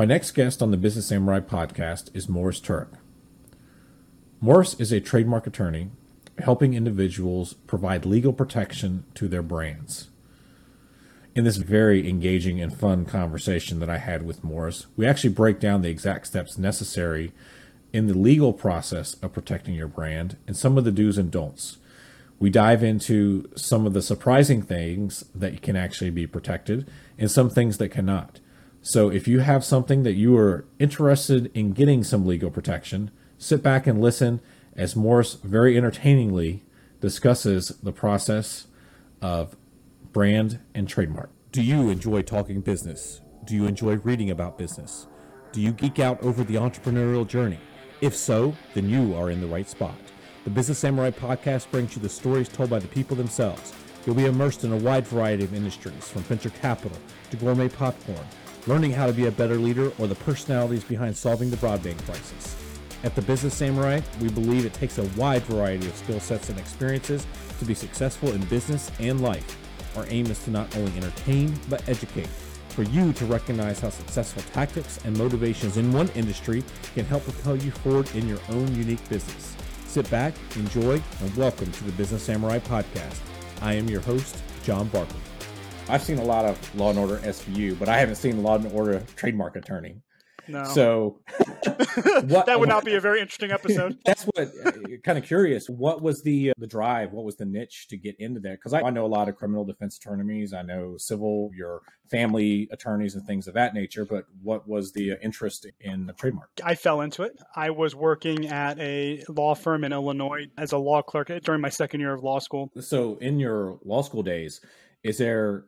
My next guest on the Business Samurai podcast is Morris Turek. Morris is a trademark attorney helping individuals provide legal protection to their brands. In this very engaging and fun conversation that I had with Morris, we actually break down the exact steps necessary in the legal process of protecting your brand and some of the do's and don'ts. We dive into some of the surprising things that can actually be protected and some things that cannot. So if you have something that you are interested in getting some legal protection, sit back and listen as Morris very entertainingly discusses the process of brand and trademark. Do you enjoy talking business? Do you enjoy reading about business? Do you geek out over the entrepreneurial journey? If so, then you are in the right spot. The Business Samurai podcast brings you the stories told by the people themselves. You'll be immersed in a wide variety of industries, from venture capital to gourmet popcorn, learning how to be a better leader or the personalities behind solving the broadband crisis. At the Business Samurai, we believe it takes a wide variety of skill sets and experiences to be successful in business and life. Our aim is to not only entertain, but educate, for you to recognize how successful tactics and motivations in one industry can help propel you forward in your own unique business. Sit back, enjoy, and welcome to the Business Samurai Podcast. I am your host, John Barkley. I've seen a lot of Law & Order SVU, but I haven't seen Law & Order Trademark Attorney. No. So that would not be a very interesting episode. That's what kind of curious. What was the drive? What was the niche to get into that? Because I know a lot of criminal defense attorneys. I know civil, your family attorneys and things of that nature. But what was the interest in the trademark? I fell into it. I was working at a law firm in Illinois as a law clerk during my second year of law school. So in your law school days, is there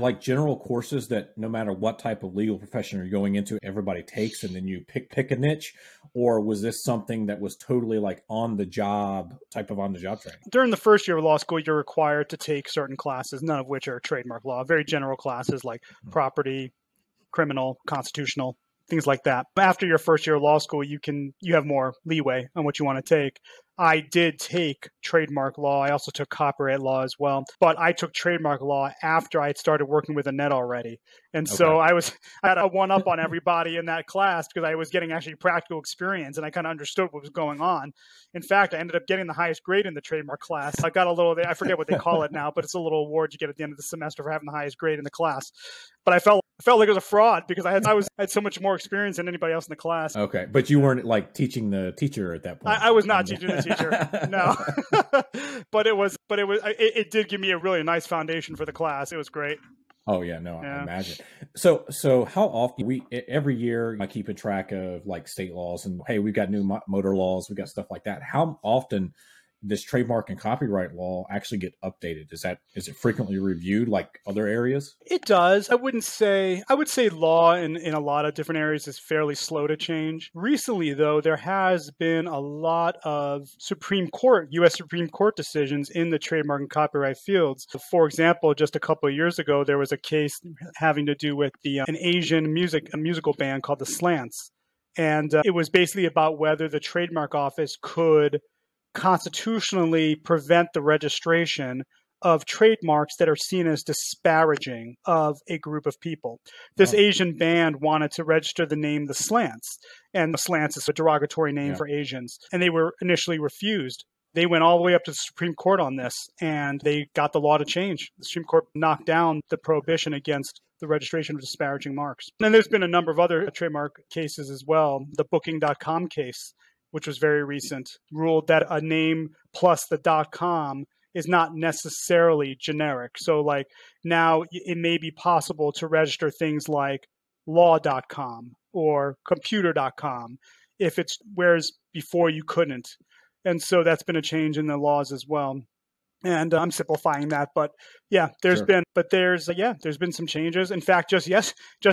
like general courses that no matter what type of legal profession you're going into, everybody takes and then you pick a niche? Or was this something that was totally like on the job type of on the job training? During the first year of law school, you're required to take certain classes, none of which are trademark law, very general classes like property, criminal, constitutional, things like that. But after your first year of law school, you have more leeway on what you want to take. I did take trademark law. I also took copyright law as well, but I took trademark law after I had started working with Annette already. And so I had a one up on everybody in that class because I was getting actually practical experience and I kind of understood what was going on. In fact, I ended up getting the highest grade in the trademark class. I got a little, I forget what they call it now, but it's a little award you get at the end of the semester for having the highest grade in the class. But I felt like it was a fraud because I had so much more experience than anybody else in the class. Okay. But you weren't like teaching the teacher at that point. I was not teaching the teacher. No. But it did give me a really nice foundation for the class. It was great. Oh yeah, no, yeah. I imagine. So how often every year I keep a track of like state laws and hey, we've got new motor laws, we got stuff like that. How often does trademark and copyright law actually get updated? Is it frequently reviewed like other areas? It does. I would say law in a lot of different areas is fairly slow to change. Recently, though, there has been a lot of U.S. Supreme Court decisions in the trademark and copyright fields. For example, just a couple of years ago, there was a case having to do with an Asian musical band called The Slants. And it was basically about whether the trademark office could constitutionally prevent the registration of trademarks that are seen as disparaging of a group of people. This Asian band wanted to register the name The Slants, and The Slants is a derogatory name for Asians, and they were initially refused. They went all the way up to the Supreme Court on this, and they got the law to change. The Supreme Court knocked down the prohibition against the registration of disparaging marks. And there's been a number of other trademark cases as well. The Booking.com case, which was very recent, ruled that a name plus the .com is not necessarily generic. So like now it may be possible to register things like law.com or computer.com, whereas before you couldn't. And so that's been a change in the laws as well. And I'm simplifying that, but yeah, there's been some changes. In fact, just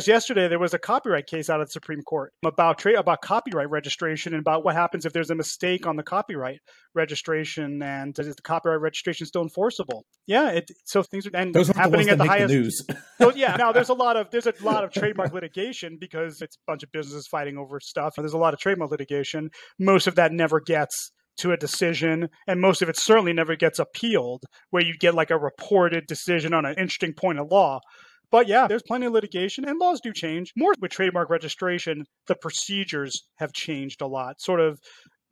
yesterday there was a copyright case out of the Supreme Court about copyright registration and about what happens if there's a mistake on the copyright registration and is the copyright registration still enforceable? Yeah, those are happening at the highest news. So yeah, now there's a lot of trademark litigation because it's a bunch of businesses fighting over stuff. There's a lot of trademark litigation. Most of that never gets to a decision, and most of it certainly never gets appealed, where you get like a reported decision on an interesting point of law. But yeah, there's plenty of litigation and laws do change. More with trademark registration, the procedures have changed a lot. Sort of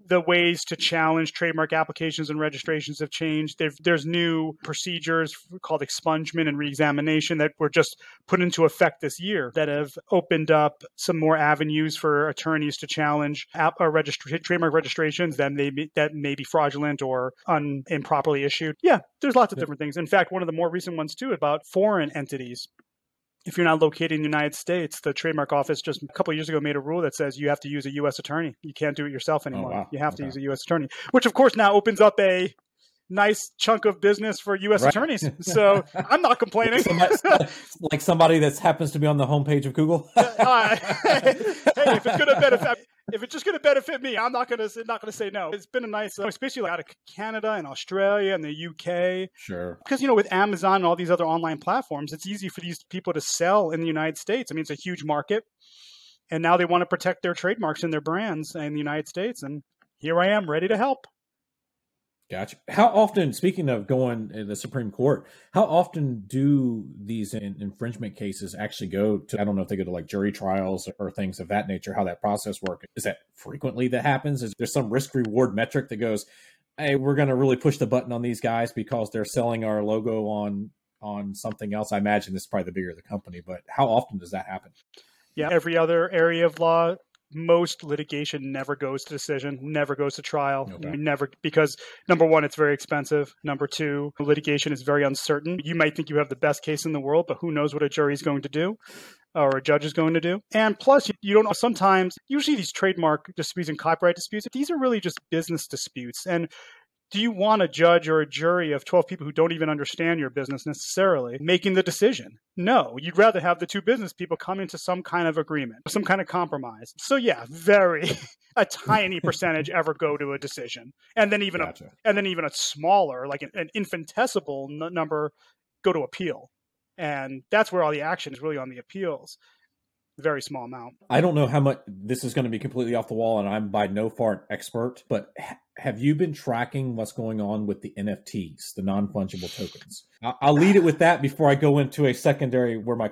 the ways to challenge trademark applications and registrations have changed. There's new procedures called expungement and reexamination that were just put into effect this year that have opened up some more avenues for attorneys to challenge trademark registrations that may be fraudulent or improperly issued. Yeah, there's lots of different things. In fact, one of the more recent ones too about foreign entities. If you're not located in the United States, the Trademark Office just a couple of years ago made a rule that says you have to use a U.S. attorney. You can't do it yourself anymore. Oh, wow. You have to use a U.S. attorney, which of course now opens up a nice chunk of business for U.S. attorneys. So I'm not complaining. Like somebody that happens to be on the homepage of Google. Hey, if it's going to benefit... If it's just going to benefit me, I'm not going to say no. It's been a nice, especially out of Canada and Australia and the UK. Sure. Because, with Amazon and all these other online platforms, it's easy for these people to sell in the United States. I mean, it's a huge market. And now they want to protect their trademarks and their brands in the United States. And here I am ready to help. Gotcha. How often, speaking of going in the Supreme Court, how often do these infringement cases actually go to, I don't know if they go to like jury trials or things of that nature, how that process works? Is that frequently that happens? Is there some risk reward metric that goes, hey, we're going to really push the button on these guys because they're selling our logo on something else? I imagine this is probably the bigger the company, but how often does that happen? Yeah, every other area of law. Most litigation never goes to decision, never goes to trial, because number one, it's very expensive. Number two, litigation is very uncertain. You might think you have the best case in the world, but who knows what a jury is going to do or a judge is going to do. And plus, you don't know, sometimes, usually these trademark disputes and copyright disputes, these are really just business disputes. And do you want a judge or a jury of 12 people who don't even understand your business necessarily making the decision? No, you'd rather have the two business people come into some kind of agreement, some kind of compromise. So yeah, a tiny percentage ever go to a decision. And then even a smaller, like an infinitesimal number go to appeal. And that's where all the action is really on the appeals. Very small amount. I don't know how much this is going to be completely off the wall, and I'm by no far an expert, but have you been tracking what's going on with the NFTs, the non-fungible tokens? I'll lead it with that before I go into a secondary where my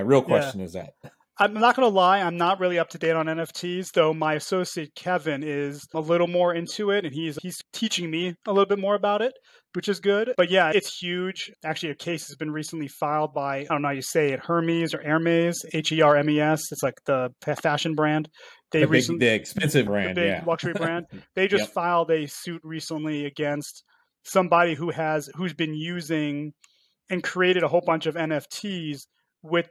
real question is at. I'm not going to lie. I'm not really up to date on NFTs, though my associate Kevin is a little more into it, and he's teaching me a little bit more about it, which is good. But yeah, it's huge. Actually, a case has been recently filed by, I don't know how you say it, Hermès, Hermes. It's like the fashion brand. The big luxury brand. They just filed a suit recently against somebody who's been using and created a whole bunch of NFTs with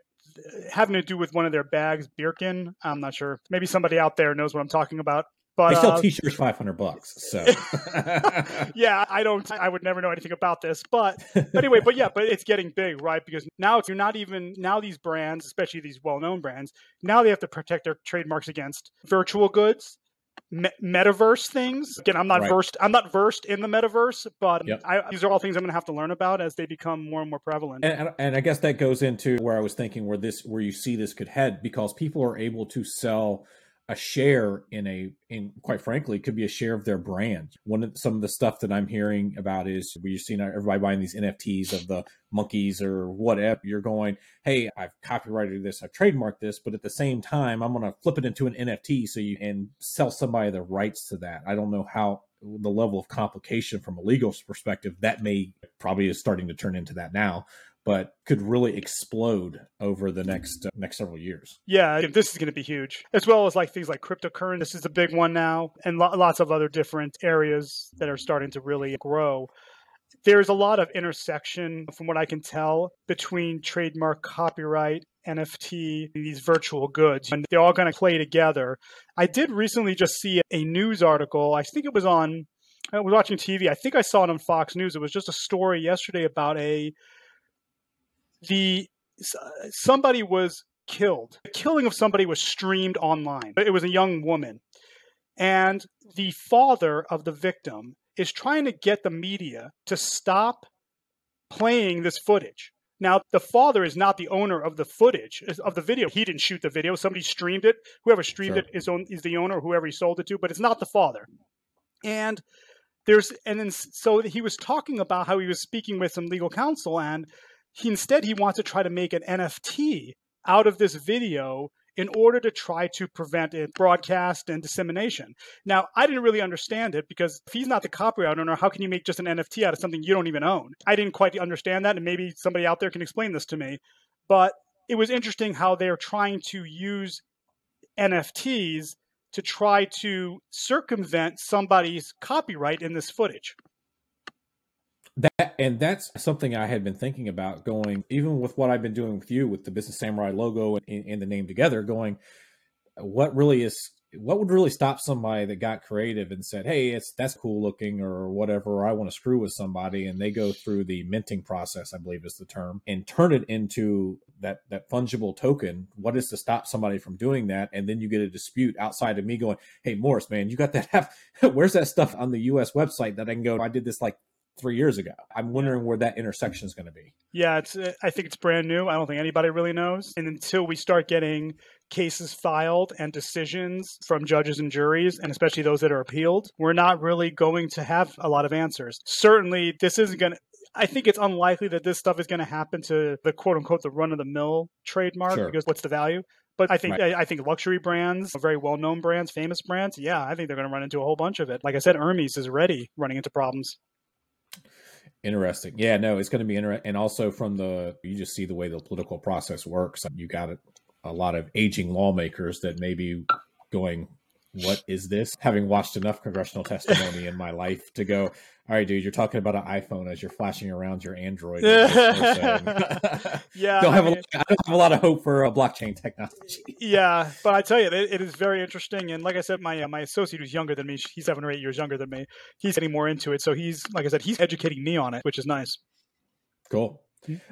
having to do with one of their bags, Birkin. I'm not sure. Maybe somebody out there knows what I'm talking about. But they sell t-shirts $500. So yeah, I would never know anything about this, but it's getting big, right? Because now these brands, especially these well-known brands, now they have to protect their trademarks against virtual goods, metaverse things. Again, I'm not versed in the metaverse, but these are all things I'm going to have to learn about as they become more and more prevalent. And I guess that goes into where I was thinking where you see this could head, because people are able to sell a share in quite frankly, could be a share of their brand. Some of the stuff that I'm hearing about is we're seeing everybody buying these NFTs of the monkeys or whatever. You're going, hey, I've copyrighted this, I've trademarked this, but at the same time, I'm going to flip it into an NFT and sell somebody the rights to that. I don't know how the level of complication from a legal perspective that probably is starting to turn into that now, but could really explode over the next several years. Yeah, this is going to be huge. As well as like things like cryptocurrency. This is a big one now, and lots of other different areas that are starting to really grow. There's a lot of intersection, from what I can tell, between trademark, copyright, NFT, these virtual goods, and they're all going to play together. I did recently just see a news article. I think it was on, I was watching TV. I think I saw it on Fox News. It was just a story yesterday about somebody was killed. The killing of somebody was streamed online. It was a young woman. And the father of the victim is trying to get the media to stop playing this footage. Now, the father is not the owner of the footage, of the video. He didn't shoot the video. Somebody streamed it. Whoever streamed it is the owner, whoever he sold it to, but it's not the father. And then so he was talking about how he was speaking with some legal counsel, and Instead, he wants to try to make an NFT out of this video in order to try to prevent it broadcast and dissemination. Now, I didn't really understand it because if he's not the copyright owner, how can you make just an NFT out of something you don't even own? I didn't quite understand that, and maybe somebody out there can explain this to me. But it was interesting how they're trying to use NFTs to try to circumvent somebody's copyright in this footage. That's something I had been thinking about going, even with what I've been doing with you, with the Business Samurai logo and the name together, going, what would really stop somebody that got creative and said, hey, that's cool looking or whatever, or I want to screw with somebody. And they go through the minting process, I believe is the term, and turn it into that fungible token. What is to stop somebody from doing that? And then you get a dispute outside of me going, hey, Morris, man, you got that app. Where's that stuff on the US website that I can go, I did this like 3 years ago. I'm wondering where that intersection is going to be. Yeah, I think it's brand new. I don't think anybody really knows. And until we start getting cases filed and decisions from judges and juries, and especially those that are appealed, we're not really going to have a lot of answers. Certainly, I think it's unlikely that this stuff is going to happen to the quote unquote, the run of the mill trademark, sure, because what's the value? But I think, right, I think luxury brands, very well-known brands, famous brands, yeah, I think they're going to run into a whole bunch of it. Like I said, Hermès is already running into problems. Interesting. Yeah, no, it's going to be interesting. And also you just see the way the political process works. You got a lot of aging lawmakers that may be going, what is this? Having watched enough congressional testimony in my life to go, all right, dude, you're talking about an iPhone as you're flashing around your Android. Yeah. I don't have a lot of hope for blockchain technology. Yeah. But I tell you, it is very interesting. And like I said, my associate who's younger than me, he's 7 or 8 years younger than me. He's getting more into it. So he's educating me on it, which is nice. Cool.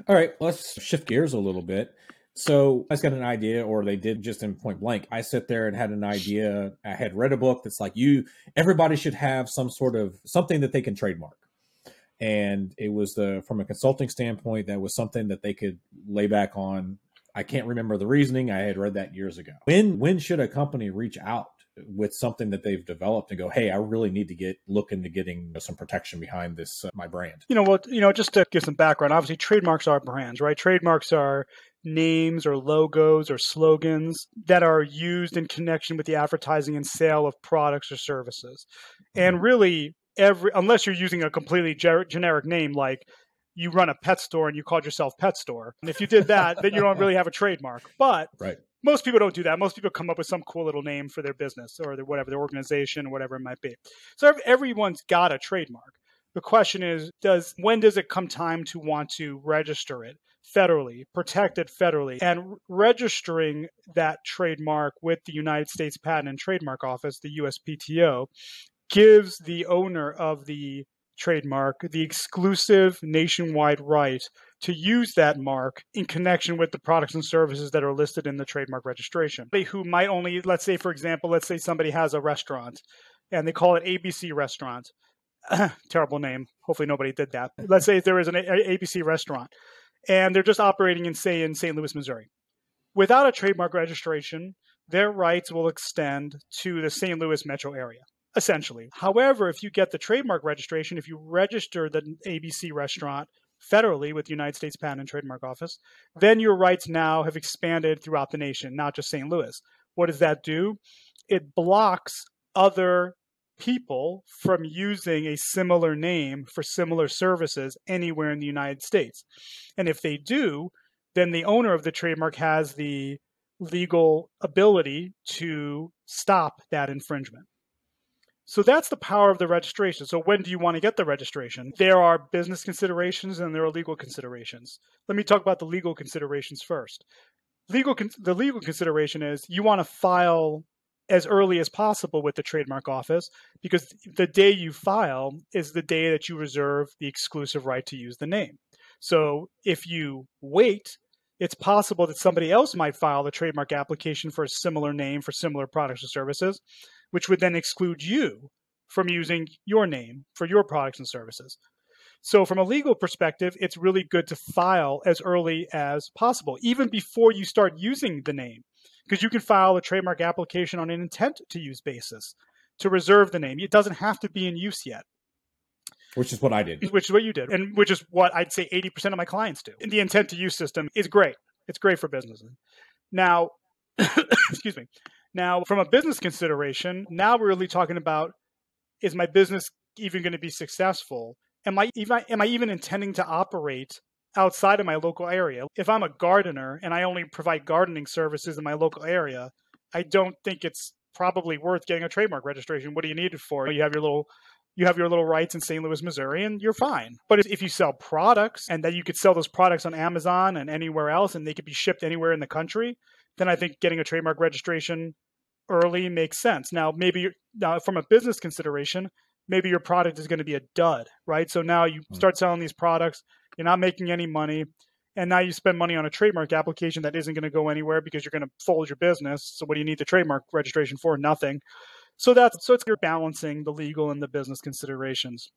All right. Let's shift gears a little bit. So I just got an idea, or they did just in point blank. I sit there and had an idea. I had read a book that's like everybody should have some sort of something that they can trademark. And it was from a consulting standpoint, that was something that they could lay back on. I can't remember the reasoning. I had read that years ago. When should a company reach out with something that they've developed and go, hey, I really need to look into getting some protection behind this, my brand? Just to give some background, obviously trademarks are brands, right? Trademarks are names or logos or slogans that are used in connection with the advertising and sale of products or services. And really, unless you're using a completely generic name, like you run a pet store and you called yourself Pet Store. And if you did that, then you don't really have a trademark. But right, most people don't do that. Most people come up with some cool little name for their business or their organization, whatever it might be. So everyone's got a trademark. The question is, when does it come time to want to register it federally, protect it federally, and registering that trademark with the United States Patent and Trademark Office, the USPTO, gives the owner of the trademark the exclusive nationwide right to use that mark in connection with the products and services that are listed in the trademark registration. They who might only, let's say somebody has a restaurant and they call it ABC Restaurant. Terrible name. Hopefully nobody did that. Let's say there is an ABC Restaurant and they're just operating in St. Louis, Missouri. Without a trademark registration, their rights will extend to the St. Louis metro area, essentially. However, if you get the trademark registration, if you register the ABC Restaurant federally with the United States Patent and Trademark Office, then your rights now have expanded throughout the nation, not just St. Louis. What does that do? It blocks other people from using a similar name for similar services anywhere in the United States. And if they do, then the owner of the trademark has the legal ability to stop that infringement. So that's the power of the registration. So when do you want to get the registration? There are business considerations and there are legal considerations. Let me talk about the legal considerations first. The legal consideration is you want to file as early as possible with the trademark office, because the day you file is the day that you reserve the exclusive right to use the name. So if you wait, it's possible that somebody else might file a trademark application for a similar name for similar products or services, which would then exclude you from using your name for your products and services. So from a legal perspective, it's really good to file as early as possible, even before you start using the name, because you can file a trademark application on an intent to use basis to reserve the name. It doesn't have to be in use yet. Which is what I did. Which is what you did. And which is what I'd say 80% of my clients do. And the intent to use system is great. It's great for businesses. Now, excuse me. Now, from a business consideration, now we're really talking about, is my business even going to be successful? Am I even intending to operate outside of my local area? If I'm a gardener and I only provide gardening services in my local area, I don't think it's probably worth getting a trademark registration. What do you need it for? You have your little rights in St. Louis, Missouri, and you're fine. But if you sell products and that you could sell those products on Amazon and anywhere else, and they could be shipped anywhere in the country, then I think getting a trademark registration early makes sense. Now, maybe from a business consideration, maybe your product is going to be a dud, right? So now you start selling these products, you're not making any money, and now you spend money on a trademark application that isn't going to go anywhere because you're going to fold your business. So what do you need the trademark registration for? Nothing. So it's you're balancing the legal and the business considerations.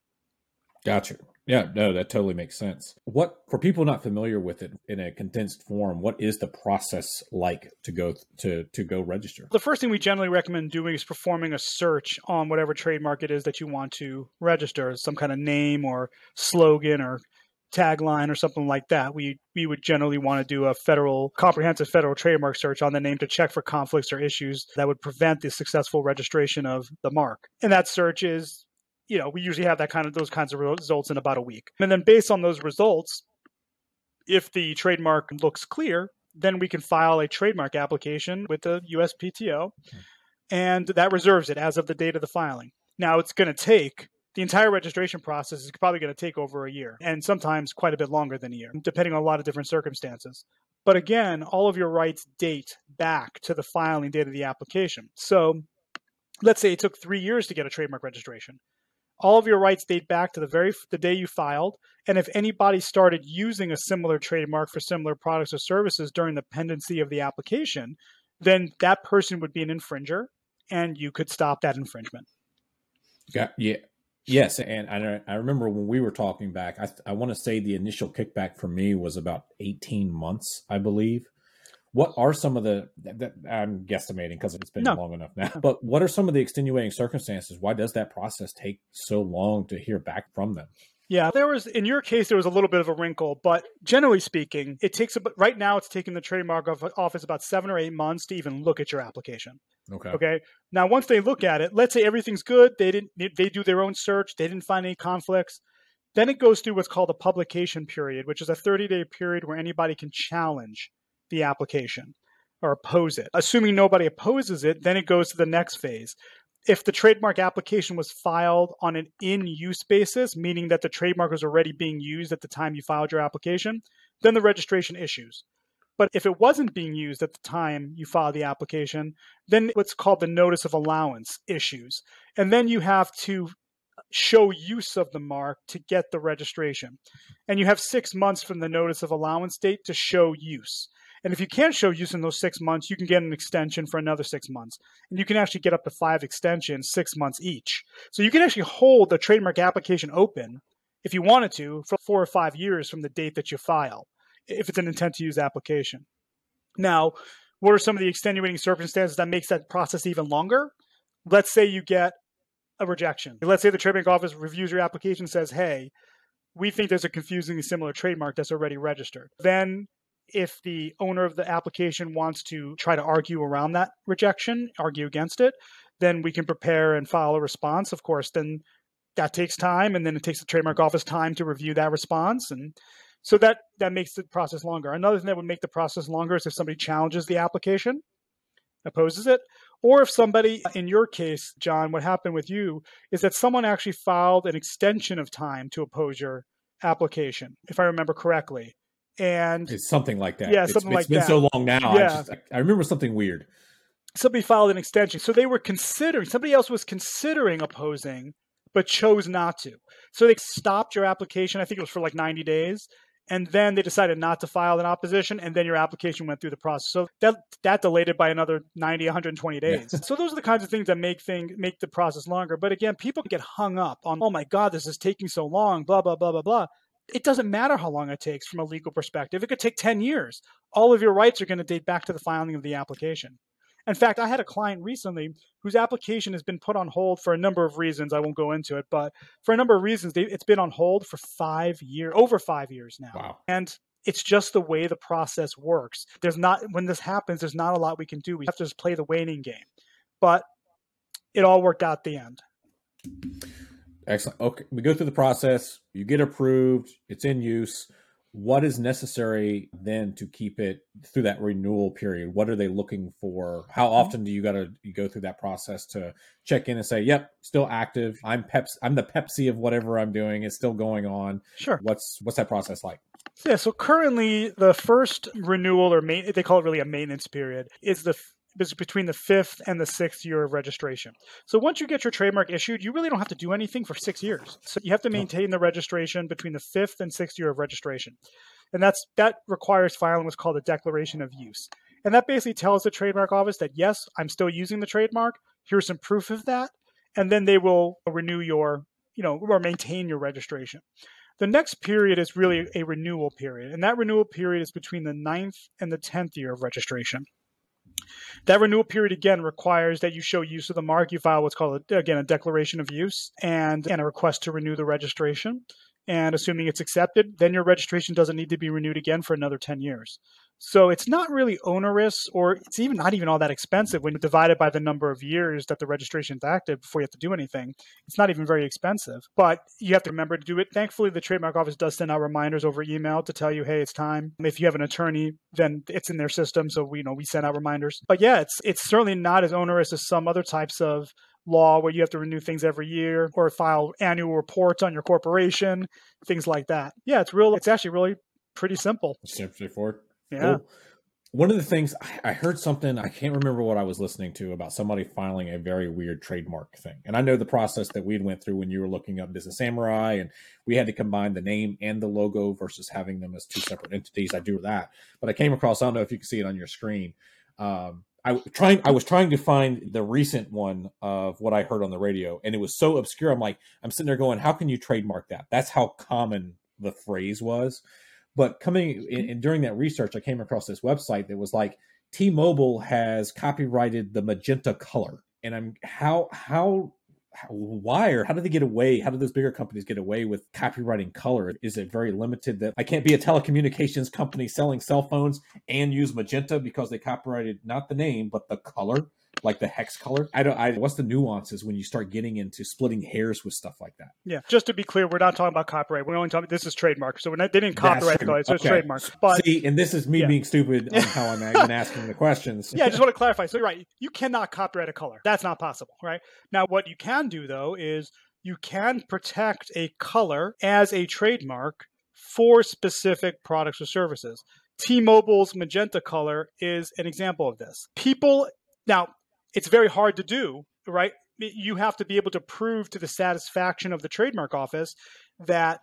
Gotcha. Yeah, no, that totally makes sense. What, for people not familiar with it in a condensed form, what is the process like to go register? The first thing we generally recommend doing is performing a search on whatever trademark it is that you want to register, some kind of name or slogan or tagline or something like that. We would generally want to do a comprehensive federal trademark search on the name to check for conflicts or issues that would prevent the successful registration of the mark. And that search is, we usually have those kinds of results in about a week. And then based on those results, if the trademark looks clear, then we can file a trademark application with the USPTO, and that reserves it as of the date of the filing. Now it's going to take The entire registration process is probably going to take over a year, and sometimes quite a bit longer than a year, depending on a lot of different circumstances. But again, all of your rights date back to the filing date of the application. So let's say it took 3 years to get a trademark registration. All of your rights date back to the day you filed. And if anybody started using a similar trademark for similar products or services during the pendency of the application, then that person would be an infringer, and you could stop that infringement. Yeah. Yes, and I remember when we were talking back, I want to say the initial kickback for me was about 18 months, I believe. What are some of that I'm guesstimating because it's been long enough now, but what are some of the extenuating circumstances? Why does that process take so long to hear back from them? Yeah, in your case, there was a little bit of a wrinkle, but generally speaking, right now it's taking the trademark office about 7 or 8 months to even look at your application. Okay. Now, once they look at it, let's say everything's good. They do their own search. They didn't find any conflicts. Then it goes through what's called a publication period, which is a 30-day period where anybody can challenge the application or oppose it. Assuming nobody opposes it, then it goes to the next phase. If the trademark application was filed on an in-use basis, meaning that the trademark was already being used at the time you filed your application, then the registration issues. But if it wasn't being used at the time you filed the application, then what's called the notice of allowance issues. And then you have to show use of the mark to get the registration. And you have 6 months from the notice of allowance date to show use. And if you can't show use in those 6 months, you can get an extension for another 6 months. And you can actually get up to 5 extensions, 6 months each. So you can actually hold the trademark application open, if you wanted to, for 4 or 5 years from the date that you file, if it's an intent to use application. Now, what are some of the extenuating circumstances that makes that process even longer? Let's say you get a rejection. Let's say the trademark office reviews your application and says, hey, we think there's a confusingly similar trademark that's already registered. Then if the owner of the application wants to try to argue around that rejection, argue against it, then we can prepare and file a response. Of course, then that takes time, and then it takes the trademark office time to review that response. And so that makes the process longer. Another thing that would make the process longer is if somebody challenges the application, opposes it, or if somebody, in your case, John, what happened with you is that someone actually filed an extension of time to oppose your application, if I remember correctly. And it's something like that. Yeah, something like that. It's been so long now. Yeah. I remember something weird. Somebody filed an extension. So they were considering, somebody else was considering opposing, but chose not to. So they stopped your application. I think it was for like 90 days. And then they decided not to file an opposition, and then your application went through the process. So that delayed it by another 90, 120 days. Yeah. So those are the kinds of things that make the process longer. But again, people get hung up on, oh my God, this is taking so long, blah, blah, blah, blah, blah. It doesn't matter how long it takes from a legal perspective. It could take 10 years. All of your rights are going to date back to the filing of the application. In fact, I had a client recently whose application has been put on hold for a number of reasons. I won't go into it, but for a number of reasons, it's been on hold for over 5 years now. Wow. And it's just the way the process works. When this happens, there's not a lot we can do. We have to just play the waiting game, but it all worked out at the end. Excellent. Okay. We go through the process, you get approved, it's in use. What is necessary then to keep it through that renewal period? What are they looking for? How often do you go through that process to check in and say, yep, still active. I'm the Pepsi of whatever I'm doing. It's still going on. Sure. What's that process like? Yeah. So currently the first renewal they call it really a maintenance period is between the 5th and the 6th year of registration. So once you get your trademark issued, you really don't have to do anything for 6 years. So you have to maintain the registration between the 5th and 6th year of registration. And that requires filing what's called a declaration of use. And that basically tells the trademark office that, yes, I'm still using the trademark. Here's some proof of that. And then they will renew or maintain your registration. The next period is really a renewal period. And that renewal period is between the 9th and the 10th year of registration. That renewal period, again, requires that you show use of the mark. You file what's called, again, a declaration of use and a request to renew the registration. And assuming it's accepted, then your registration doesn't need to be renewed again for another 10 years. So it's not really onerous, or it's even not even all that expensive when you divide it by the number of years that the registration is active before you have to do anything. It's not even very expensive, but you have to remember to do it. Thankfully, the Trademark Office does send out reminders over email to tell you, hey, it's time. If you have an attorney, then it's in their system. So we send out reminders. But yeah, it's certainly not as onerous as some other types of law where you have to renew things every year or file annual reports on your corporation, things like that. Yeah, it's actually really pretty simple. It's straightforward. Yeah. Cool. One of the things I heard something, I can't remember what I was listening to, about somebody filing a very weird trademark thing. And I know the process that we went through when you were looking up Business Samurai, and we had to combine the name and the logo versus having them as two separate entities. I do that, but I came across, I don't know if you can see it on your screen. I was trying to find the recent one of what I heard on the radio, and it was so obscure. I'm sitting there going, how can you trademark that? That's how common the phrase was. But coming in, and during that research, I came across this website that was like, T-Mobile has copyrighted the magenta color. And how do they get away? How do those bigger companies get away with copyrighting color? Is it very limited that I can't be a telecommunications company selling cell phones and use magenta because they copyrighted not the name, but the color, like the hex color? What's the nuances when you start getting into splitting hairs with stuff like that? Yeah. Just to be clear, we're not talking about copyright. We're only talking, this is trademark. So they didn't copyright the color, so it's trademark. But see, and this is me being stupid on how I'm asking the questions. Yeah, I just want to clarify. So you're right. You cannot copyright a color. That's not possible, right? Now, what you can do though, is you can protect a color as a trademark for specific products or services. T-Mobile's magenta color is an example of this. It's very hard to do, right? You have to be able to prove to the satisfaction of the trademark office that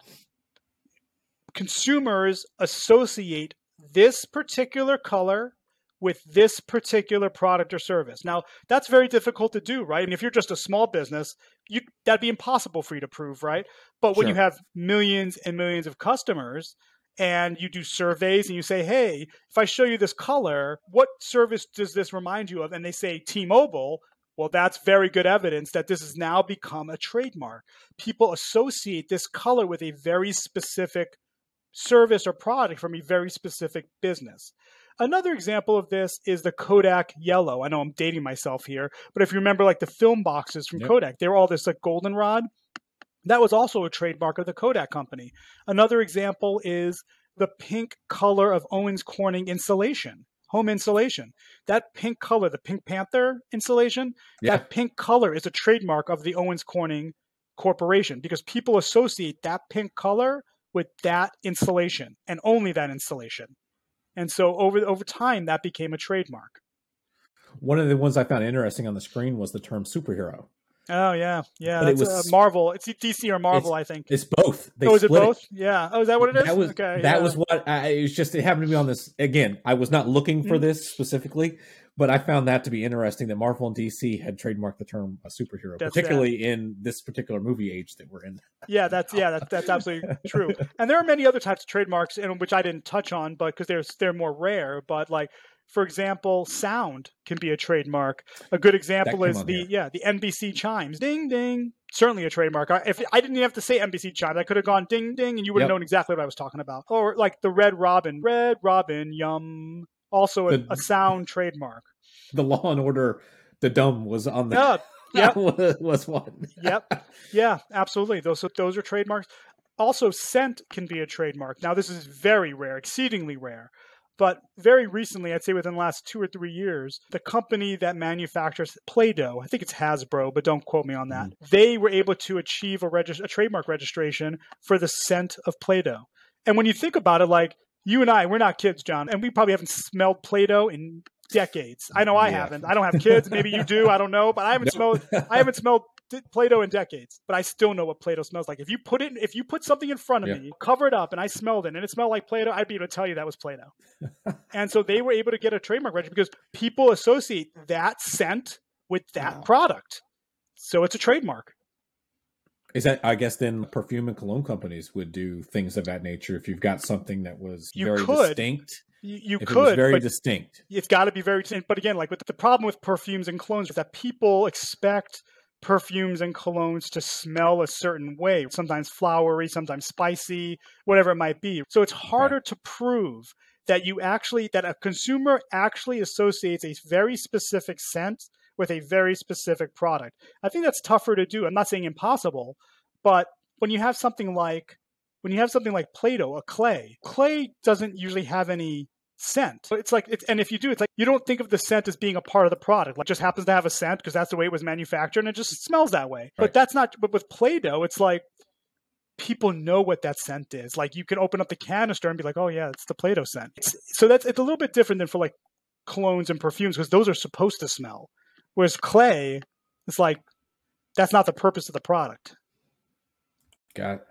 consumers associate this particular color with this particular product or service. Now, that's very difficult to do, right? And if you're just a small business, that'd be impossible for you to prove, right? But when you have millions and millions of customers, and you do surveys and you say, hey, if I show you this color, what service does this remind you of? And they say T-Mobile. Well, that's very good evidence that this has now become a trademark. People associate this color with a very specific service or product from a very specific business. Another example of this is the Kodak Yellow. I know I'm dating myself here, but if you remember like the film boxes from Kodak, they were all this like goldenrod. That was also a trademark of the Kodak company. Another example is the pink color of Owens Corning insulation, home insulation. That pink color, the Pink Panther insulation, that pink color is a trademark of the Owens Corning Corporation because people associate that pink color with that insulation and only that insulation. And so over time, that became a trademark. One of the ones I found interesting on the screen was the term superhero. Oh, yeah. Yeah. But it was Marvel. It's DC or Marvel, I think. It's both. Is it both? Yeah. Oh, is that what it is? It happened to be on this. Again, I was not looking for this specifically, but I found that to be interesting that Marvel and DC had trademarked the term a superhero, particularly in this particular movie age that we're in. That's absolutely true. And there are many other types of trademarks, which I didn't touch on, but because they're more rare, but like For example, sound can be a trademark. A good example is the NBC chimes. Ding, ding. Certainly a trademark. If I didn't even have to say NBC chimes, I could have gone ding, ding, and you would have known exactly what I was talking about. Or like the Red Robin, yum. Also a sound trademark. The Law and Order, the dumb was on the... Yep. was one. Yep. Yeah, absolutely. Those are trademarks. Also, scent can be a trademark. Now, this is very rare, exceedingly rare. But very recently, I'd say within the last 2 or 3 years, the company that manufactures Play-Doh, I think it's Hasbro, but don't quote me on that. They were able to achieve a trademark registration for the scent of Play-Doh. And when you think about it, like you and I, we're not kids, John, and we probably haven't smelled Play-Doh in decades. I know I haven't. I don't have kids. Maybe you do. I don't know. But I haven't smelled Play-Doh in decades. But I still know what Play-Doh smells like. If you put something in front of me, cover it up, and I smelled it, and it smelled like Play-Doh, I'd be able to tell you that was Play-Doh. And so they were able to get a trademark register because people associate that scent with that product. So it's a trademark. Is that, I guess then perfume and cologne companies would do things of that nature if you've got something that was distinct. It was very distinct. It's got to be very distinct. But again, like with the problem with perfumes and colognes is that people expect perfumes and colognes to smell a certain way, sometimes flowery, sometimes spicy, whatever it might be. So it's harder to prove that a consumer actually associates a very specific scent with a very specific product. I think that's tougher to do. I'm not saying impossible, but when you have something like Play-Doh, clay doesn't usually have any scent. And if you do, it's like you don't think of the scent as being a part of the product. Like it just happens to have a scent because that's the way it was manufactured and it just smells that way. Right. But with Play-Doh, it's like people know what that scent is. Like you can open up the canister and be like, oh yeah, it's the Play-Doh scent. It's a little bit different than for like colognes and perfumes because those are supposed to smell. Whereas clay, it's like, that's not the purpose of the product. Got it.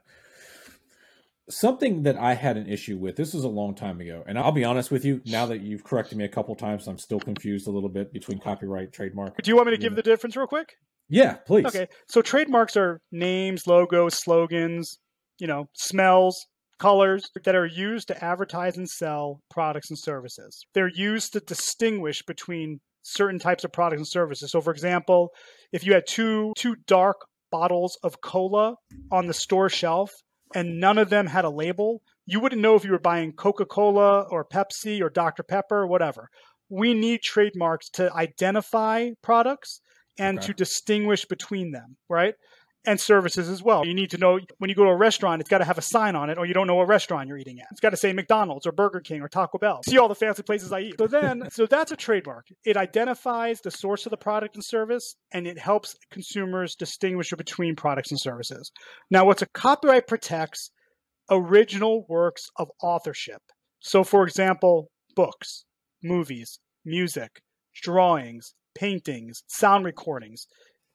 Something that I had an issue with, this was a long time ago, and I'll be honest with you, now that you've corrected me a couple times, I'm still confused a little bit between copyright, trademark. Do you want me to give the difference real quick? Yeah, please. Okay, so trademarks are names, logos, slogans, smells, colors that are used to advertise and sell products and services. They're used to distinguish between certain types of products and services. So for example, if you had two dark bottles of cola on the store shelf, and none of them had a label, you wouldn't know if you were buying Coca-Cola or Pepsi or Dr. Pepper or whatever. We need trademarks to identify products and to distinguish between them, right? And services as well. You need to know when you go to a restaurant, it's got to have a sign on it or you don't know what restaurant you're eating at. It's got to say McDonald's or Burger King or Taco Bell. See all the fancy places I eat. So that's a trademark. It identifies the source of the product and service and it helps consumers distinguish between products and services. Now, what's a copyright protects original works of authorship. So for example, books, movies, music, drawings, paintings, sound recordings.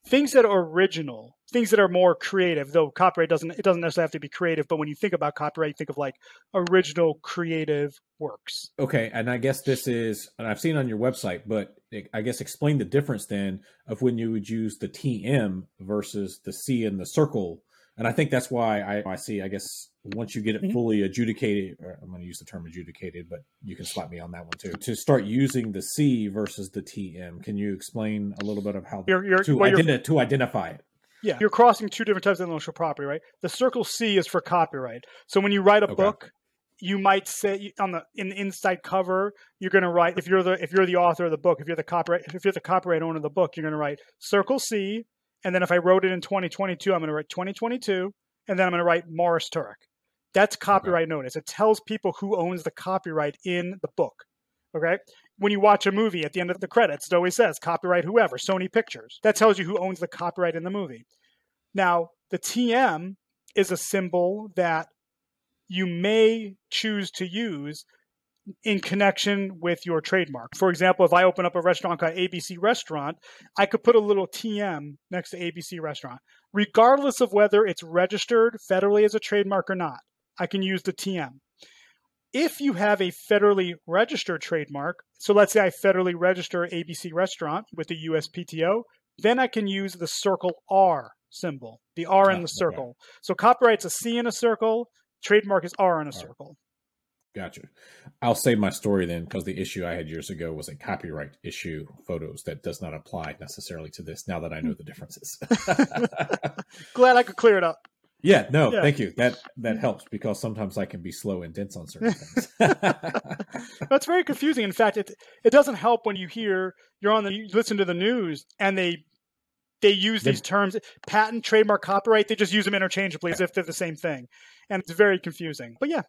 Things that are original, things that are more creative, though copyright doesn't necessarily have to be creative. But when you think about copyright, you think of like original creative works. Okay. And I guess and I've seen on your website, but I guess explain the difference then of when you would use the TM versus the C in the circle. And I think that's why I see, I guess, once you get it fully adjudicated, or I'm going to use the term adjudicated, but you can slap me on that one too, to start using the C versus the TM. Can you explain a little bit of how to identify it? Yeah. You're crossing two different types of intellectual property, right? The circle C is for copyright. So when you write a book, you might say in the inside cover, you're going to write, if you're the author of the book, if you're the copyright owner of the book, you're going to write circle C. And then if I wrote it in 2022, I'm going to write 2022. And then I'm going to write Morris Turek. That's copyright notice. It tells people who owns the copyright in the book. Okay. When you watch a movie at the end of the credits, it always says copyright whoever, Sony Pictures. That tells you who owns the copyright in the movie. Now, the TM is a symbol that you may choose to use in connection with your trademark. For example, if I open up a restaurant called ABC Restaurant, I could put a little TM next to ABC Restaurant. Regardless of whether it's registered federally as a trademark or not, I can use the TM. If you have a federally registered trademark, so let's say I federally register ABC Restaurant with the USPTO, then I can use the circle R symbol, the R in the circle. So copyright's a C in a circle, trademark is R in a circle. Gotcha. I'll save my story then, because the issue I had years ago was a copyright issue, photos that does not apply necessarily to this, now that I know the differences. Glad I could clear it up. Yeah, no, yeah. Thank you. That helps, because sometimes I can be slow and dense on certain things. That's very confusing. In fact, it doesn't help when you hear, you listen to the news and they use these terms, patent, trademark, copyright, they just use them interchangeably as if they're the same thing. And it's very confusing. But yeah,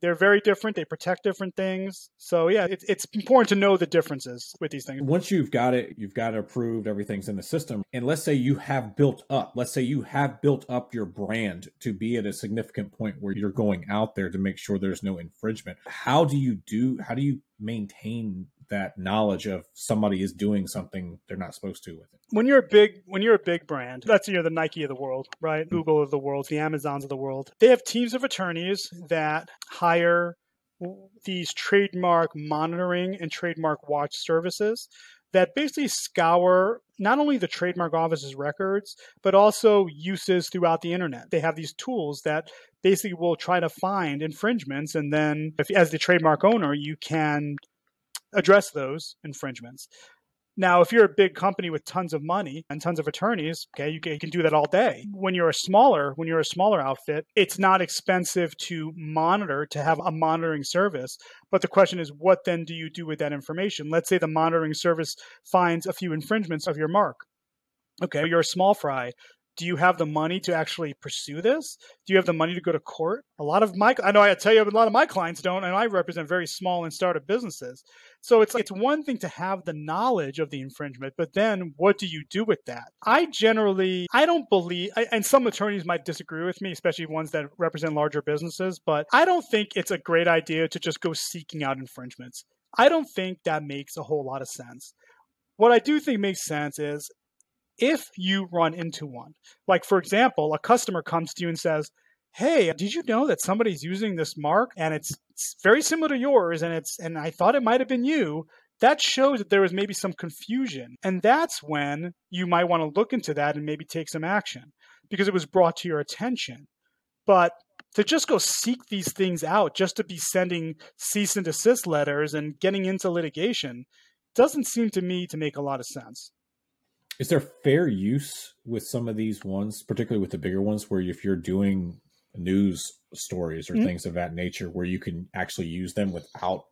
they're very different. They protect different things. So yeah, it's important to know the differences with these things. Once you've got it approved, everything's in the system. And let's say you have built up your brand to be at a significant point where you're going out there to make sure there's no infringement. How do you maintain that knowledge of somebody is doing something they're not supposed to with it? When you're a big brand, that's the Nike of the world, right? Mm-hmm. Google of the world, the Amazons of the world. They have teams of attorneys that hire these trademark monitoring and trademark watch services that basically scour not only the trademark office's records, but also uses throughout the internet. They have these tools that basically will try to find infringements. And then as the trademark owner, you can address those infringements. Now, if you're a big company with tons of money and tons of attorneys, okay, you can do that all day. When you're a smaller outfit, it's not expensive to have a monitoring service. But the question is, what then do you do with that information? Let's say the monitoring service finds a few infringements of your mark. Okay, you're a small fry. Do you have the money to actually pursue this? Do you have the money to go to court? I tell you, a lot of my clients don't, and I represent very small and startup businesses. So it's one thing to have the knowledge of the infringement, but then what do you do with that? I don't believe, and some attorneys might disagree with me, especially ones that represent larger businesses, but I don't think it's a great idea to just go seeking out infringements. I don't think that makes a whole lot of sense. What I do think makes sense is, if you run into one, like for example, a customer comes to you and says, hey, did you know that somebody's using this mark and it's very similar to yours and I thought it might have been you, that shows that there was maybe some confusion. And that's when you might want to look into that and maybe take some action because it was brought to your attention. But to just go seek these things out just to be sending cease and desist letters and getting into litigation doesn't seem to me to make a lot of sense. Is there fair use with some of these ones, particularly with the bigger ones, where if you're doing news stories or things of that nature, where you can actually use them without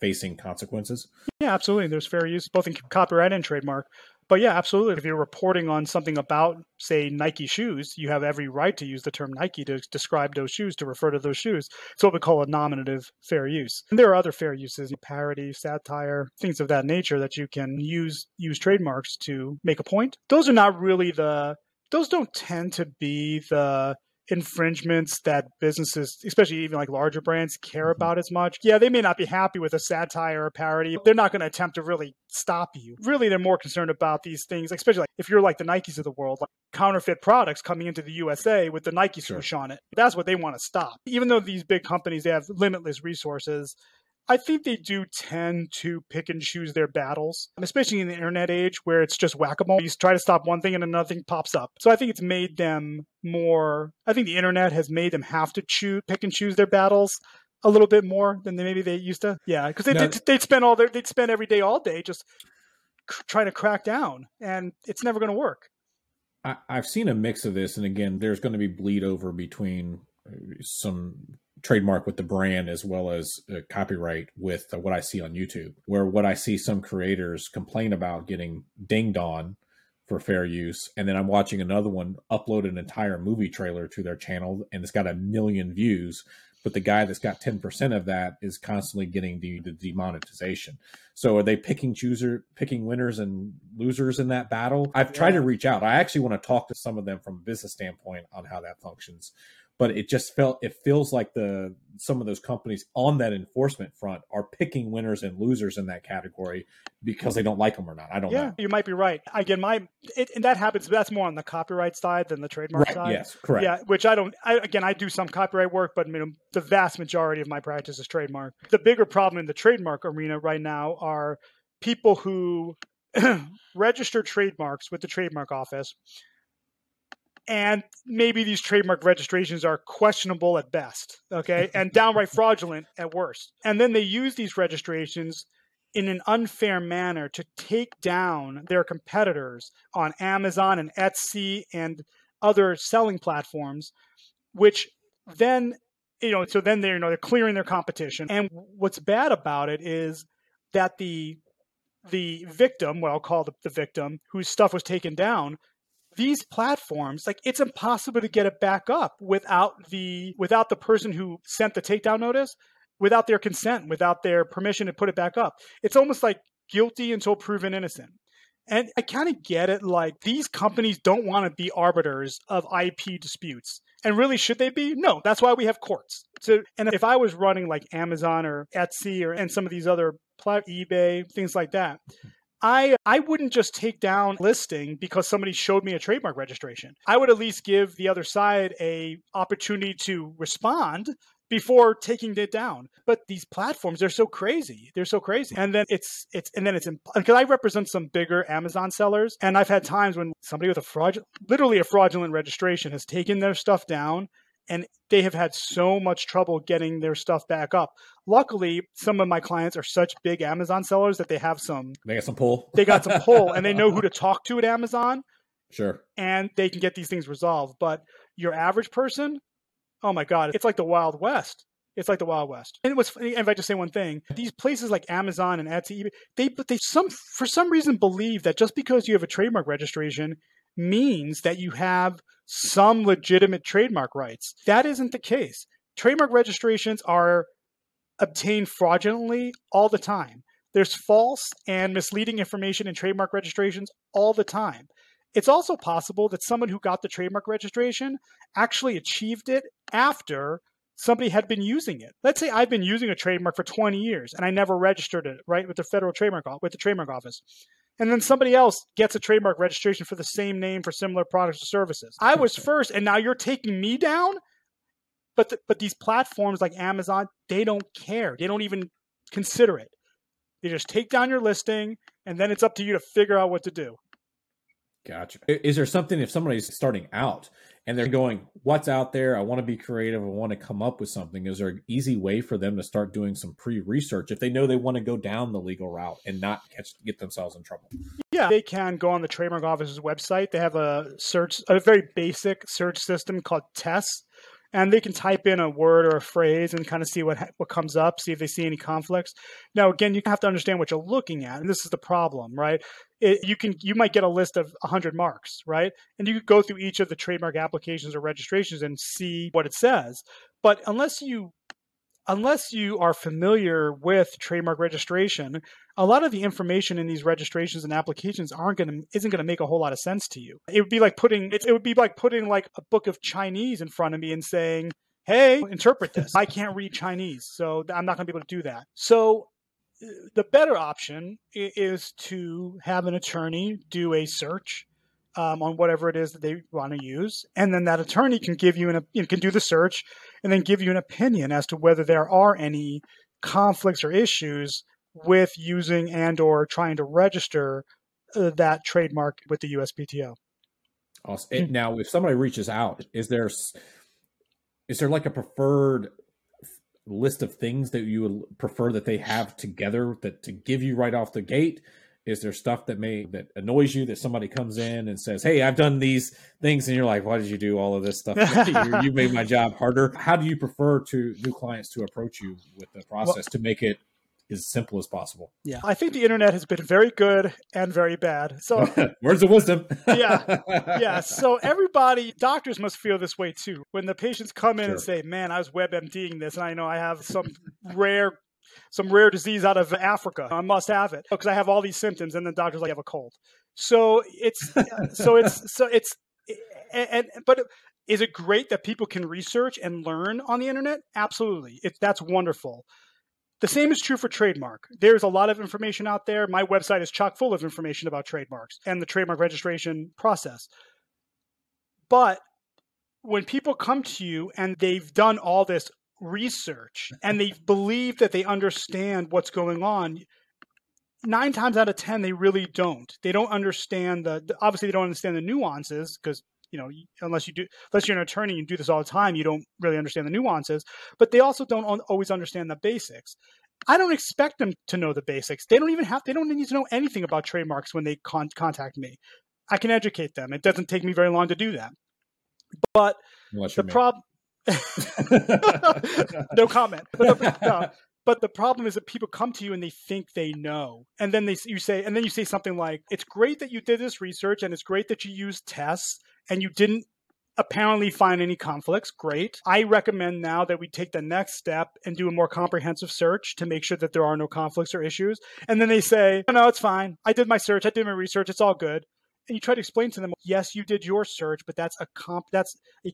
facing consequences? Yeah, absolutely. There's fair use, both in copyright and trademark. But yeah, absolutely. If you're reporting on something about, say, Nike shoes, you have every right to use the term Nike to describe those shoes, to refer to those shoes. So what we call a nominative fair use. And there are other fair uses, parody, satire, things of that nature that you can use trademarks to make a point. Those don't tend to be the infringements that businesses, especially even like larger brands, care about as much. Yeah, they may not be happy with a satire or a parody. They're not going to attempt to really stop you. Really, they're more concerned about these things, especially like if you're like the Nikes of the world, like counterfeit products coming into the USA with the Nike swoosh on it. That's what they want to stop. Even though these big companies, they have limitless resources, I think they do tend to pick and choose their battles, especially in the internet age where it's just whack-a-mole. You try to stop one thing and another thing pops up. So I think it's made them more, I think the internet has made them have to pick and choose their battles a little bit more than maybe they used to. Yeah, because they'd spend every day, all day just trying to crack down, and it's never going to work. I've seen a mix of this. And again, there's going to be bleed over between some trademark with the brand as well as copyright with what I see on YouTube, where what I see some creators complain about getting dinged on for fair use. And then I'm watching another one upload an entire movie trailer to their channel and it's got 1 million views, but the guy that's got 10% of that is constantly getting the demonetization. So are they picking winners and losers in that battle? I've tried to reach out. I actually want to talk to some of them from a business standpoint on how that functions. But it just feels like some of those companies on that enforcement front are picking winners and losers in that category because they don't like them or not. I don't know. Yeah, you might be right. Again, and that happens. That's more on the copyright side than the trademark side. Yes, correct. Yeah, which I do some copyright work, but the vast majority of my practice is trademark. The bigger problem in the trademark arena right now are people who register trademarks with the trademark office And maybe these trademark registrations are questionable at best, okay, and downright fraudulent at worst. And then they use these registrations in an unfair manner to take down their competitors on Amazon and Etsy and other selling platforms, which then, so then they're clearing their competition. And what's bad about it is that the victim, what I'll call the victim, whose stuff was taken down, these platforms, like, it's impossible to get it back up without the person who sent the takedown notice, without their consent, without their permission to put it back up. It's almost like guilty until proven innocent. And I kind of get it. Like, these companies don't want to be arbiters of IP disputes. And really, should they be? No, that's why we have courts. So, and if I was running like Amazon or Etsy and some of these other eBay, things like that, I wouldn't just take down listing because somebody showed me a trademark registration. I would at least give the other side a opportunity to respond before taking it down. But these platforms, they're so crazy. And then it's because I represent some bigger Amazon sellers. And I've had times when somebody with literally a fraudulent registration has taken their stuff down, and they have had so much trouble getting their stuff back up. Luckily, some of my clients are such big Amazon sellers that they have some... They got some pull. They got some pull, and they know who to talk to at Amazon. Sure. And they can get these things resolved. But your average person, oh my God, it's like the Wild West. And what's funny, if I just say one thing, these places like Amazon and Etsy, they for some reason believe that just because you have a trademark registration means that you have some legitimate trademark rights. That isn't the case. Trademark registrations are obtained fraudulently all the time. There's false and misleading information in trademark registrations all the time. It's also possible that someone who got the trademark registration actually achieved it after somebody had been using it. Let's say I've been using a trademark for 20 years and I never registered it, right, with the Federal Trademark with the Trademark Office. And then somebody else gets a trademark registration for the same name for similar products or services. I was first, and now you're taking me down? But these platforms like Amazon, they don't care. They don't even consider it. They just take down your listing, and then it's up to you to figure out what to do. Gotcha. Is there something, if somebody's starting out and they're going, what's out there? I want to be creative. I want to come up with something. Is there an easy way for them to start doing some pre-research if they know they want to go down the legal route and not get themselves in trouble? Yeah, they can go on the Trademark Office's website. They have a very basic search system called TESS, and they can type in a word or a phrase and kind of see what comes up, see if they see any conflicts. Now, again, you have to understand what you're looking at, and this is the problem, right? You might get a list of 100 marks, right? And you could go through each of the trademark applications or registrations and see what it says. But unless you are familiar with trademark registration, a lot of the information in these registrations and applications isn't going to make a whole lot of sense to you. It would be like putting like a book of Chinese in front of me and saying, "Hey, interpret this." I can't read Chinese, so I'm not going to be able to do that. So the better option is to have an attorney do a search on whatever it is that they want to use. And then that attorney can give you can do the search and then give you an opinion as to whether there are any conflicts or issues with using and or trying to register that trademark with the USPTO. Awesome. And now, if somebody reaches out, is there like a preferred list of things that you would prefer that they have together that to give you right off the gate? Is there stuff that annoys you that somebody comes in and says, "Hey, I've done these things," and you're like, "Why did you do all of this stuff? You made my job harder." How do you prefer to new clients to approach you with the process to make it as simple as possible? Yeah, I think the internet has been very good and very bad. So words of wisdom. Yeah. So everybody, doctors must feel this way too. When the patients come in and say, "Man, I was WebMDing this, and I know I have some rare disease out of Africa. I must have it because I have all these symptoms," and the doctor's like, "I have a cold." But is it great that people can research and learn on the internet? Absolutely. That's wonderful. The same is true for trademark. There's a lot of information out there. My website is chock full of information about trademarks and the trademark registration process. But when people come to you and they've done all this research and they believe that they understand what's going on, 9 times out of 10, they really don't. They don't understand obviously they don't understand the nuances because you know, unless you're an attorney and do this all the time, you don't really understand the nuances, but they also don't always understand the basics. I don't expect them to know the basics. They don't need to know anything about trademarks when they contact me. I can educate them. It doesn't take me very long to do that. But the problem, no comment. But the problem is that people come to you and they think they know. And then you say something like, it's great that you did this research and it's great that you used TESS and you didn't apparently find any conflicts. Great. I recommend now that we take the next step and do a more comprehensive search to make sure that there are no conflicts or issues. And then they say, no, it's fine. I did my search. I did my research. It's all good. And you try to explain to them, yes, you did your search, but that's a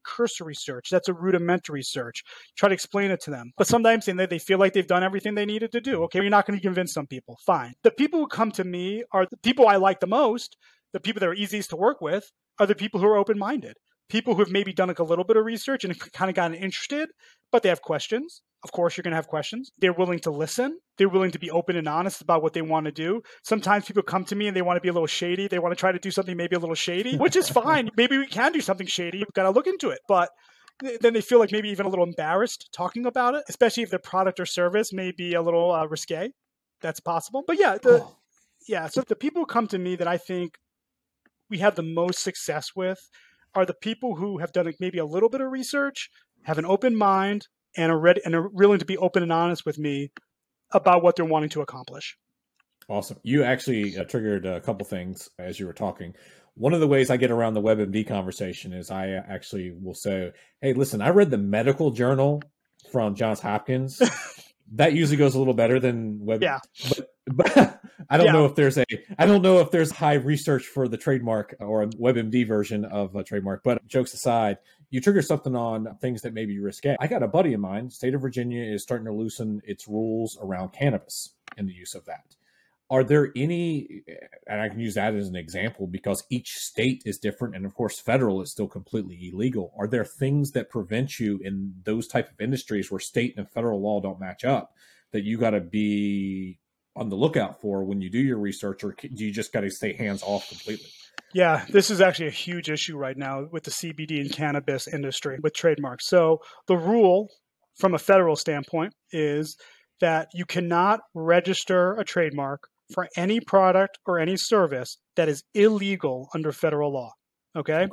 cursory search. That's a rudimentary search. Try to explain it to them. But sometimes they feel like they've done everything they needed to do. Okay, you're not going to convince some people. Fine. The people who come to me are the people I like the most. The people that are easiest to work with are the people who are open-minded. People who have maybe done like a little bit of research and have kind of gotten interested, but they have questions. Of course, you're going to have questions. They're willing to listen. They're willing to be open and honest about what they want to do. Sometimes people come to me and they want to be a little shady. They want to try to do something maybe a little shady, which is fine. Maybe we can do something shady. We've got to look into it. But then they feel like maybe even a little embarrassed talking about it, especially if their product or service may be a little risque. That's possible. But yeah, so the people who come to me that I think we have the most success with are the people who have done maybe a little bit of research, have an open mind, and are willing to be open and honest with me about what they're wanting to accomplish. Awesome. You actually triggered a couple things as you were talking. One of the ways I get around the WebMD conversation is I actually will say, hey, listen, I read the medical journal from Johns Hopkins. That usually goes a little better than WebMD. Yeah. But I don't know if there's high research for the trademark or a WebMD version of a trademark, but jokes aside, you trigger something on things that may be risque. I got a buddy of mine, state of Virginia is starting to loosen its rules around cannabis and the use of that. Are there any, and I can use that as an example because each state is different. And of course, federal is still completely illegal. Are there things that prevent you in those type of industries where state and federal law don't match up that you got to be on the lookout for when you do your research, or do you just got to stay hands off completely? Yeah, this is actually a huge issue right now with the CBD and cannabis industry with trademarks. So the rule from a federal standpoint is that you cannot register a trademark for any product or any service that is illegal under federal law. Okay.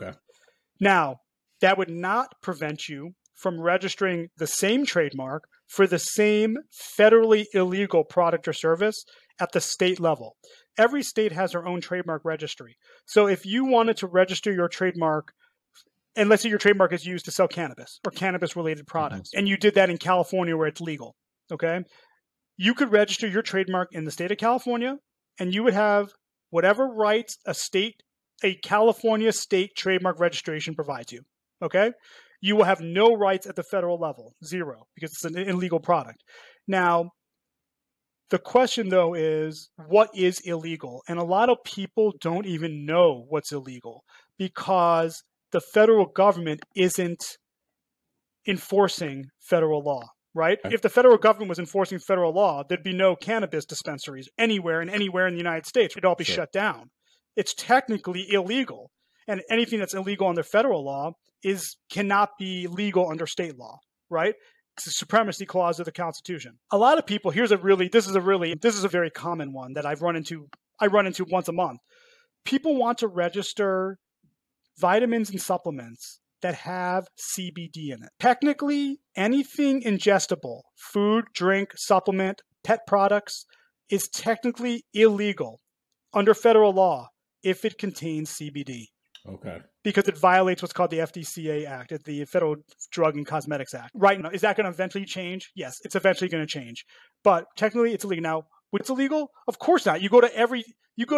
Now, that would not prevent you from registering the same trademark for the same federally illegal product or service at the state level. Every state has their own trademark registry. So if you wanted to register your trademark, and let's say your trademark is used to sell cannabis or cannabis-related products, and you did that in California where it's legal, okay? You could register your trademark in the state of California, and you would have whatever rights a California state trademark registration provides you, okay? You will have no rights at the federal level, zero, because it's an illegal product. Now, the question, though, is what is illegal? And a lot of people don't even know what's illegal because the federal government isn't enforcing federal law, right? If the federal government was enforcing federal law, there'd be no cannabis dispensaries anywhere in the United States. It'd all be shut down. It's technically illegal. And anything that's illegal under federal law cannot be legal under state law, right? It's the supremacy clause of the Constitution. A lot of people, this is a very common one that I run into once a month. People want to register vitamins and supplements that have CBD in it. Technically, anything ingestible, food, drink, supplement, pet products, is technically illegal under federal law if it contains CBD. Okay. Because it violates what's called the FDCA Act, the Federal Drug and Cosmetics Act. Right now, is that going to eventually change? Yes, it's eventually going to change. But technically, it's illegal. Now, what's illegal? Of course not. You go to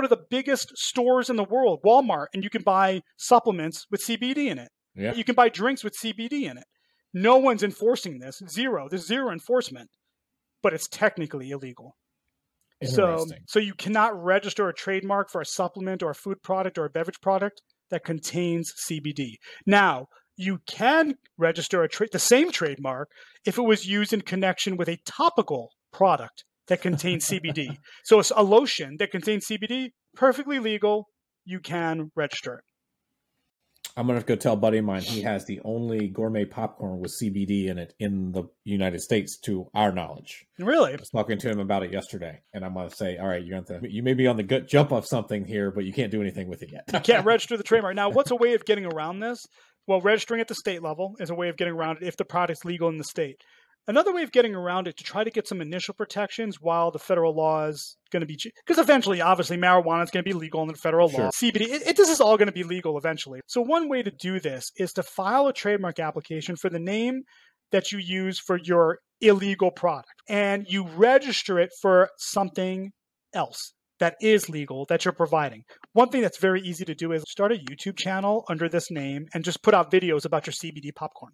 the biggest stores in the world, Walmart, and you can buy supplements with CBD in it. Yeah. You can buy drinks with CBD in it. No one's enforcing this. Zero. There's zero enforcement. But it's technically illegal. So you cannot register a trademark for a supplement or a food product or a beverage product that contains CBD. Now, you can register the same trademark if it was used in connection with a topical product that contains CBD. So it's a lotion that contains CBD, perfectly legal. You can register it. I'm going to go tell a buddy of mine he has the only gourmet popcorn with CBD in it in the United States, to our knowledge. Really? I was talking to him about it yesterday, and I'm going to say, all right, you're going to, you may be on the good jump off something here, but you can't do anything with it yet. You can't register the trademark. Now, what's a way of getting around this? Well, registering at the state level is a way of getting around it if the product's legal in the state. Another way of getting around it to try to get some initial protections while the federal law is going to be, because eventually, obviously, marijuana is going to be legal under federal law. CBD, this is all going to be legal eventually. So one way to do this is to file a trademark application for the name that you use for your illegal product, and you register it for something else that is legal that you're providing. One thing that's very easy to do is start a YouTube channel under this name and just put out videos about your CBD popcorn.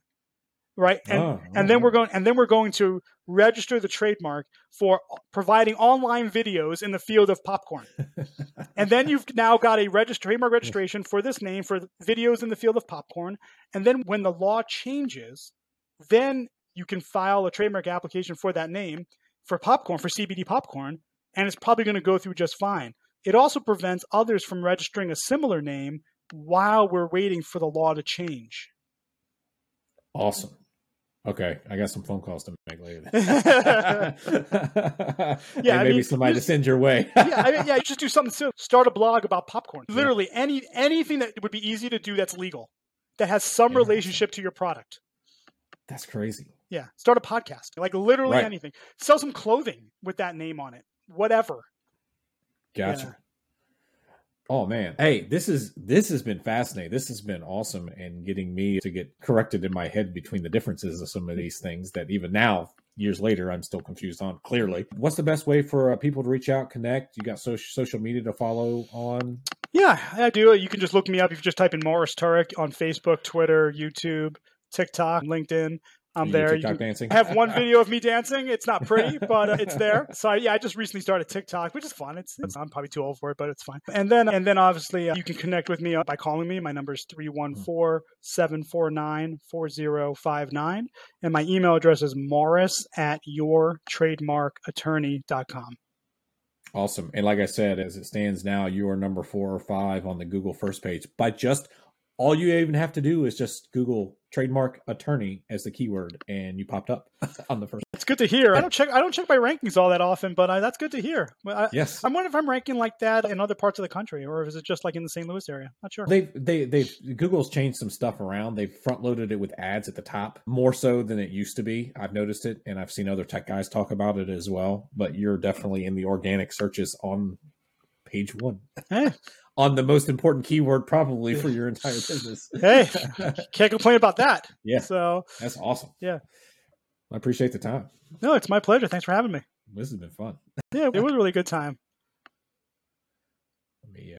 Right. And then we're going to register the trademark for providing online videos in the field of popcorn. And then you've now got a trademark registration for this name for videos in the field of popcorn. And then when the law changes, then you can file a trademark application for that name for popcorn, for CBD popcorn. And it's probably going to go through just fine. It also prevents others from registering a similar name while we're waiting for the law to change. Awesome. Okay, I got some phone calls to make later. Somebody to send your way. You just do something silly. Start a blog about popcorn. Literally, anything that would be easy to do that's legal, that has some relationship to your product. That's crazy. Yeah, start a podcast. Like literally anything. Sell some clothing with that name on it. Whatever. Gotcha. Yeah. Oh man. Hey, this has been fascinating. This has been awesome, and getting me to get corrected in my head between the differences of some of these things that even now, years later, I'm still confused on, clearly. What's the best way for people to reach out, connect? You got social media to follow on? Yeah, I do. You can just look me up. You can just type in Morris Turek on Facebook, Twitter, YouTube, TikTok, LinkedIn. I'm there. You dancing? I have one video of me dancing. It's not pretty, but it's there. So I just recently started TikTok, which is fun. I'm probably too old for it, but it's fun. And then obviously you can connect with me by calling me. My number is 314-749-4059. And my email address is morris@yourtrademarkattorney.com. Awesome. And like I said, as it stands now, you are number 4 or 5 on the Google first page by just... All you even have to do is just Google trademark attorney as the keyword, and you popped up on the first. That's good to hear. I don't check my rankings all that often, but that's good to hear. Yes. I'm wondering if I'm ranking like that in other parts of the country, or is it just like in the St. Louis area? Not sure. Google's changed some stuff around. They've front loaded it with ads at the top more so than it used to be. I've noticed it, and I've seen other tech guys talk about it as well. But you're definitely in the organic searches on page 1. On the most important keyword probably for your entire business. Hey, can't complain about that. Yeah. So that's awesome. Yeah. I appreciate the time. No, it's my pleasure. Thanks for having me. This has been fun. Yeah, it was a really good time.